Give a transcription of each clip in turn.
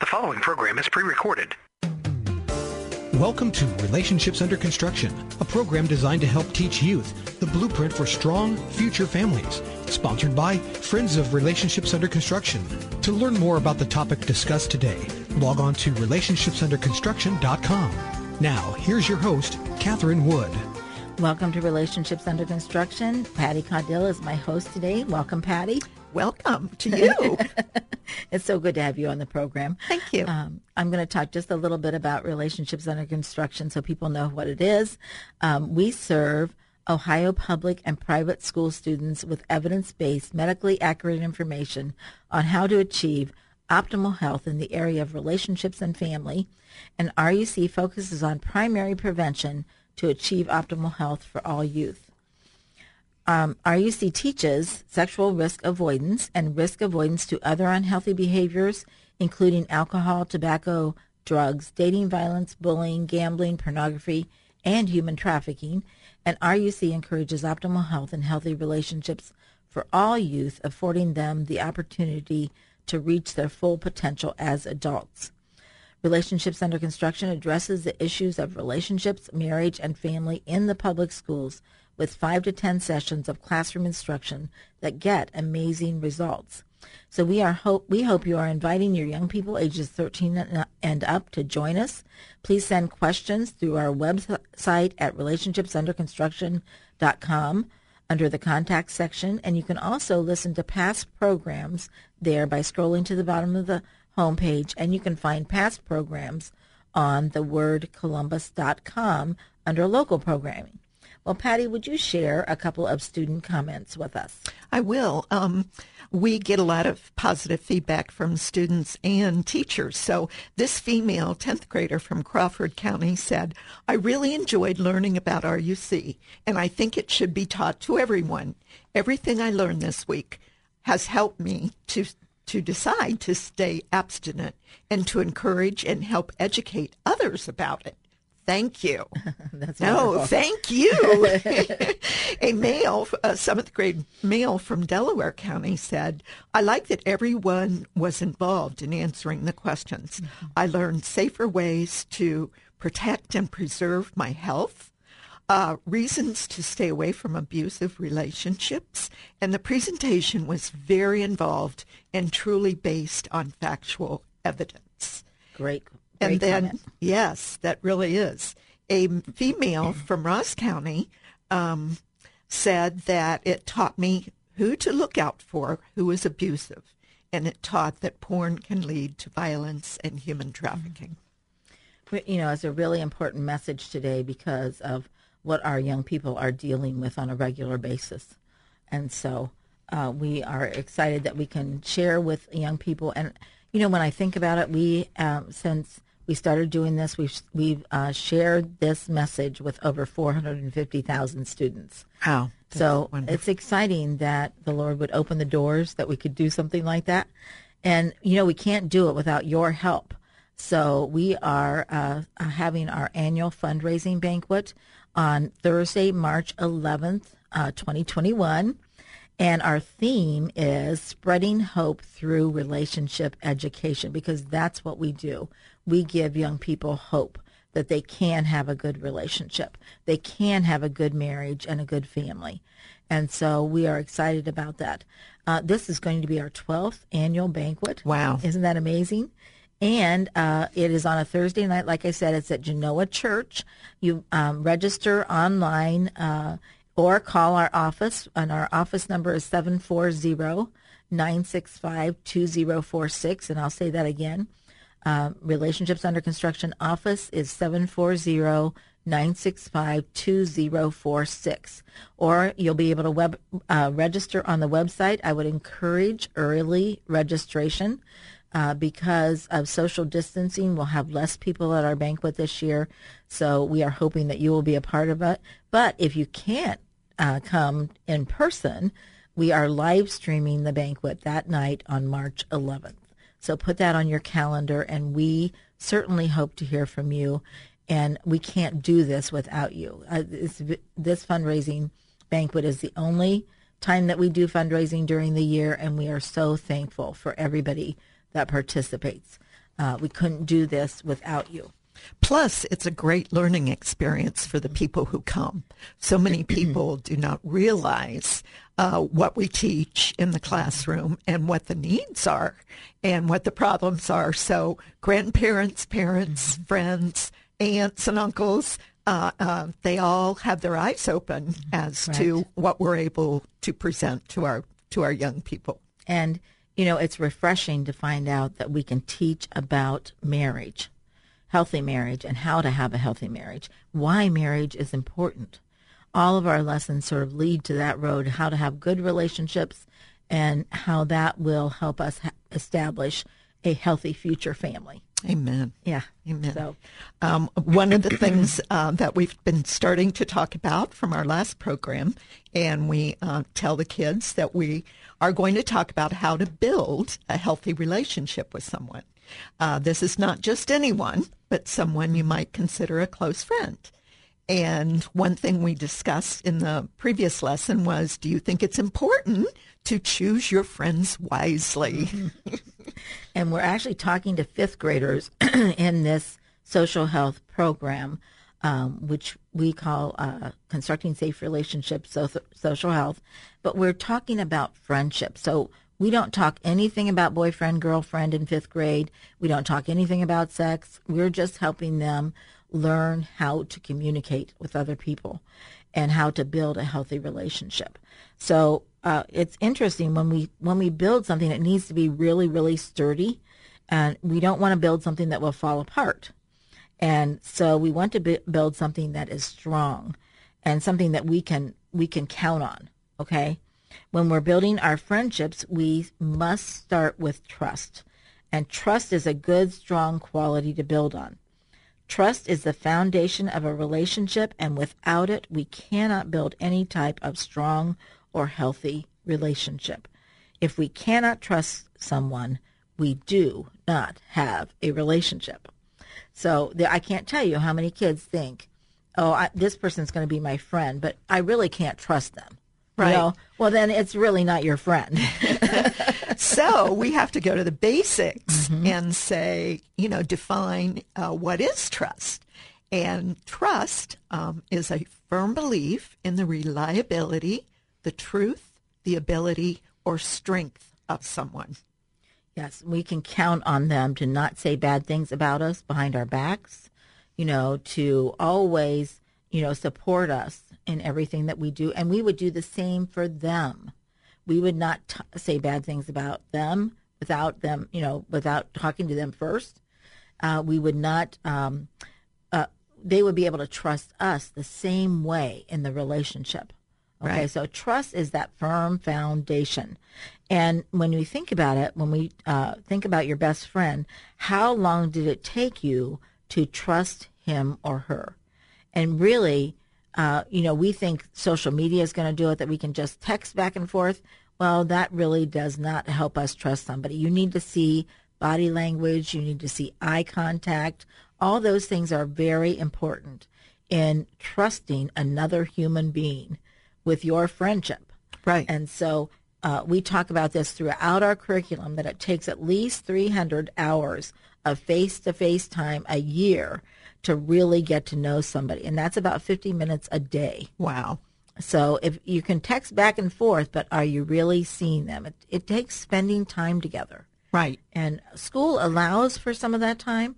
The following program is pre-recorded. Welcome to Relationships Under Construction, a program designed to help teach youth the blueprint for strong future families. Sponsored by Friends of Relationships Under Construction. To learn more about the topic discussed today, log on to RelationshipsUnderConstruction.com. Now, here's your host, Catherine Wood. Welcome to Relationships Under Construction. Patty Caudill is my host today. Welcome, Patty. Welcome to you. It's so good to have you on the program. Thank you. I'm going to talk just a little bit about Relationships Under Construction so people know what it is. We serve Ohio public and private school students with evidence-based, medically accurate information on how to achieve optimal health in the area of relationships and family. And RUC focuses on primary prevention to achieve optimal health for all youth. RUC teaches sexual risk avoidance and risk avoidance to other unhealthy behaviors, including alcohol, tobacco, drugs, dating violence, bullying, gambling, pornography, and human trafficking. And RUC encourages optimal health and healthy relationships for all youth, affording them the opportunity to reach their full potential as adults. Relationships Under Construction addresses the issues of relationships, marriage, and family in the public schools with 5 to 10 sessions of classroom instruction that get amazing results. So we hope you are inviting your young people ages 13 and up to join us. Please send questions through our website at RelationshipsUnderConstruction.com under the contact section, and you can also listen to past programs there by scrolling to the bottom of the homepage, and you can find past programs on thewordcolumbus.com under local programming. Well, Patty, would you share a couple of student comments with us? I will. We get a lot of positive feedback from students and teachers. So this female 10th grader from Crawford County said, I really enjoyed learning about RUC, and I think it should be taught to everyone. Everything I learned this week has helped me to decide to stay abstinent and to encourage and help educate others about it. Thank you. That's wonderful. No, thank you. A male, a 7th grade male from Delaware County said, I like that everyone was involved in answering the questions. Mm-hmm. I learned safer ways to protect and preserve my health, reasons to stay away from abusive relationships, and the presentation was very involved and truly based on factual evidence. Great. And then, comment. Yes, that really is. A female from Ross County said that it taught me who to look out for, who is abusive, and it taught that porn can lead to violence and human trafficking. You know, it's a really important message today because of what our young people are dealing with on a regular basis. And so we are excited that we can share with young people. And, you know, when I think about it, we, since we started doing this, we've shared this message with over 450,000 students. Wow. So wonderful. It's exciting that the Lord would open the doors, that we could do something like that. And, you know, we can't do it without your help. So we are having our annual fundraising banquet on Thursday, March 11th, 2021. And our theme is spreading hope through relationship education, because that's what we do. We give young people hope that they can have a good relationship. They can have a good marriage and a good family. And so we are excited about that. This is going to be our 12th annual banquet. Wow. Isn't that amazing? And it is on a Thursday night. Like I said, it's at Genoa Church. You register online or call our office, and our office number is 740-965-2046. And I'll say that again. Relationships Under Construction office is 740-965-2046. Or you'll be able to register on the website. I would encourage early registration. because of social distancing. We'll have less people at our banquet this year, so we are hoping that you will be a part of it. But if you can't come in person, we are live streaming the banquet that night on March 11th. So put that on your calendar, and we certainly hope to hear from you. And we can't do this without you. This fundraising banquet is the only time that we do fundraising during the year, and we are so thankful for everybody that participates. We couldn't do this without you. Plus, it's a great learning experience for the people who come. So many people do not realize what we teach in the classroom and what the needs are and what the problems are. So grandparents, parents, friends, aunts and uncles, they all have their eyes open as to what we're able to present to our young people. And, you know, it's refreshing to find out that we can teach about marriage, healthy marriage, and how to have a healthy marriage, why marriage is important. All of our lessons sort of lead to that road, how to have good relationships and how that will help us establish a healthy future family. Amen. Yeah. Amen. So, one of the things that we've been starting to talk about from our last program, and we tell the kids that we are going to talk about how to build a healthy relationship with someone. This is not just anyone, but someone you might consider a close friend. And one thing we discussed in the previous lesson was, do you think it's important to choose your friends wisely? And we're actually talking to fifth graders in this social health program, which we call Constructing Safe Relationships, Social Health. But we're talking about friendship. So we don't talk anything about boyfriend, girlfriend in fifth grade. We don't talk anything about sex. We're just helping them learn how to communicate with other people and how to build a healthy relationship. So it's interesting when we build something, it needs to be really, really sturdy, and we don't want to build something that will fall apart. And so we want to build something that is strong and something that we can count on. Okay, when we're building our friendships, we must start with trust, and trust is a good, strong quality to build on. Trust is the foundation of a relationship, and without it, we cannot build any type of strong or healthy relationship. If we cannot trust someone, we do not have a relationship. So I can't tell you how many kids think, oh, this person's going to be my friend, but I really can't trust them. Right. You know? Well, then it's really not your friend. So we have to go to the basics and say, you know, define what is trust. And trust is a firm belief in the reliability, the truth, the ability, or strength of someone. Yes, we can count on them to not say bad things about us behind our backs, you know, to always, you know, support us in everything that we do. And we would do the same for them. We would not say bad things about them without them, you know, without talking to them first. We would not, they would be able to trust us the same way in the relationship. Okay, right. So trust is that firm foundation. And when we think about it, when we think about your best friend, how long did it take you to trust him or her? And really, you know, we think social media is going to do it, that we can just text back and forth. Well, that really does not help us trust somebody. You need to see body language. You need to see eye contact. All those things are very important in trusting another human being with your friendship. Right. And so we talk about this throughout our curriculum, that it takes at least 300 hours of face-to-face time a year to really get to know somebody. And that's about 50 minutes a day. Wow. So if you can text back and forth, but are you really seeing them? It takes spending time together. Right. And school allows for some of that time,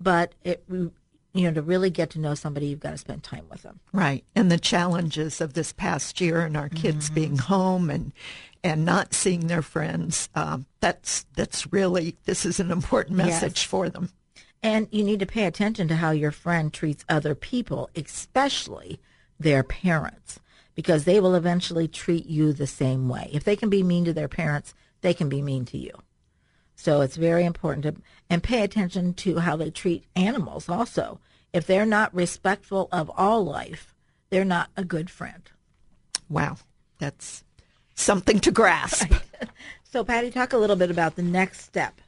but to really get to know somebody, you've got to spend time with them. Right. And the challenges of this past year and our kids being home and not seeing their friends, that's really, this is an important message for them. And you need to pay attention to how your friend treats other people, especially their parents, because they will eventually treat you the same way. If they can be mean to their parents, they can be mean to you. So it's very important to and pay attention to how they treat animals also. If they're not respectful of all life, they're not a good friend. Wow, that's something to grasp. Right. So, Patty, talk a little bit about the next step.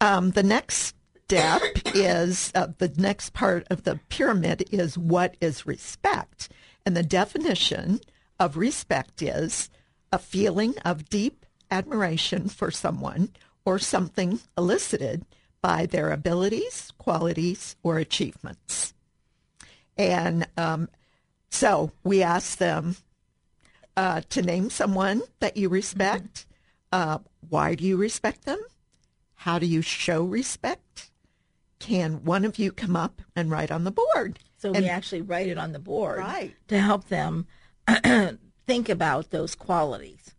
The next step is the next part of the pyramid is what is respect. And the definition of respect is a feeling of deep admiration for someone or something elicited by their abilities, qualities, or achievements. And so we ask them to name someone that you respect. Why do you respect them? How do you show respect? Can one of you come up and write on the board? So we actually write it on the board, right, to help them think about those qualities.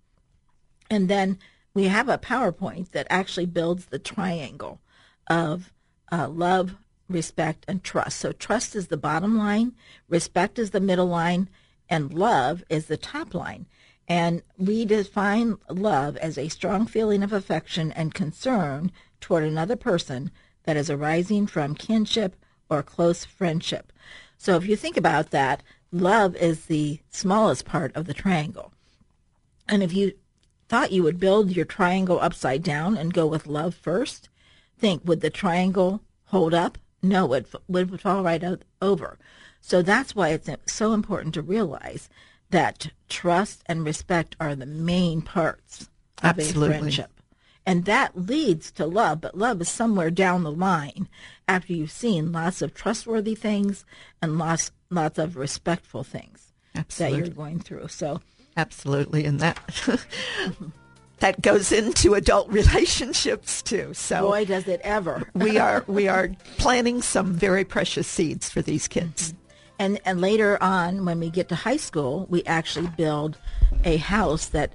And then we have a PowerPoint that actually builds the triangle of love, respect, and trust. So trust is the bottom line, respect is the middle line, and love is the top line. And we define love as a strong feeling of affection and concern toward another person that is arising from kinship or close friendship. So if you think about that, love is the smallest part of the triangle. And if you thought you would build your triangle upside down and go with love first, think, would the triangle hold up? No, it would fall right over. So that's why it's so important to realize that trust and respect are the main parts of a friendship. And that leads to love, but love is somewhere down the line after you've seen lots of trustworthy things and lots of respectful things that you're going through. So absolutely, and that that goes into adult relationships too. So boy, does it ever. we are planting some very precious seeds for these kids. Mm-hmm. And later on, when we get to high school, we actually build a house that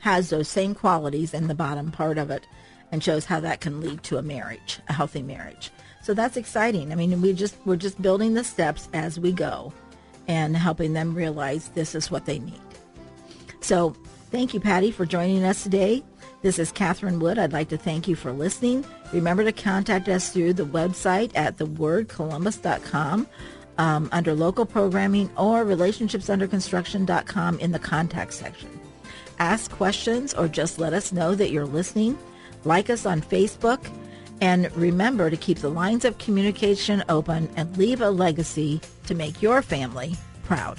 has those same qualities in the bottom part of it and shows how that can lead to a marriage, a healthy marriage. So that's exciting. I mean, we're just building the steps as we go and helping them realize this is what they need. So thank you, Patty, for joining us today. This is Catherine Wood. I'd like to thank you for listening. Remember to contact us through the website at thewordcolumbus.com. Under local programming or RelationshipsUnderConstruction.com in the contact section. Ask questions or just let us know that you're listening. Like us on Facebook. And remember to keep the lines of communication open and leave a legacy to make your family proud.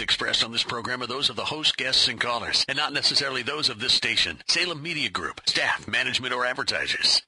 Expressed on this program are those of the host, guests, and callers, and not necessarily those of this station, Salem Media Group, staff, management, or advertisers.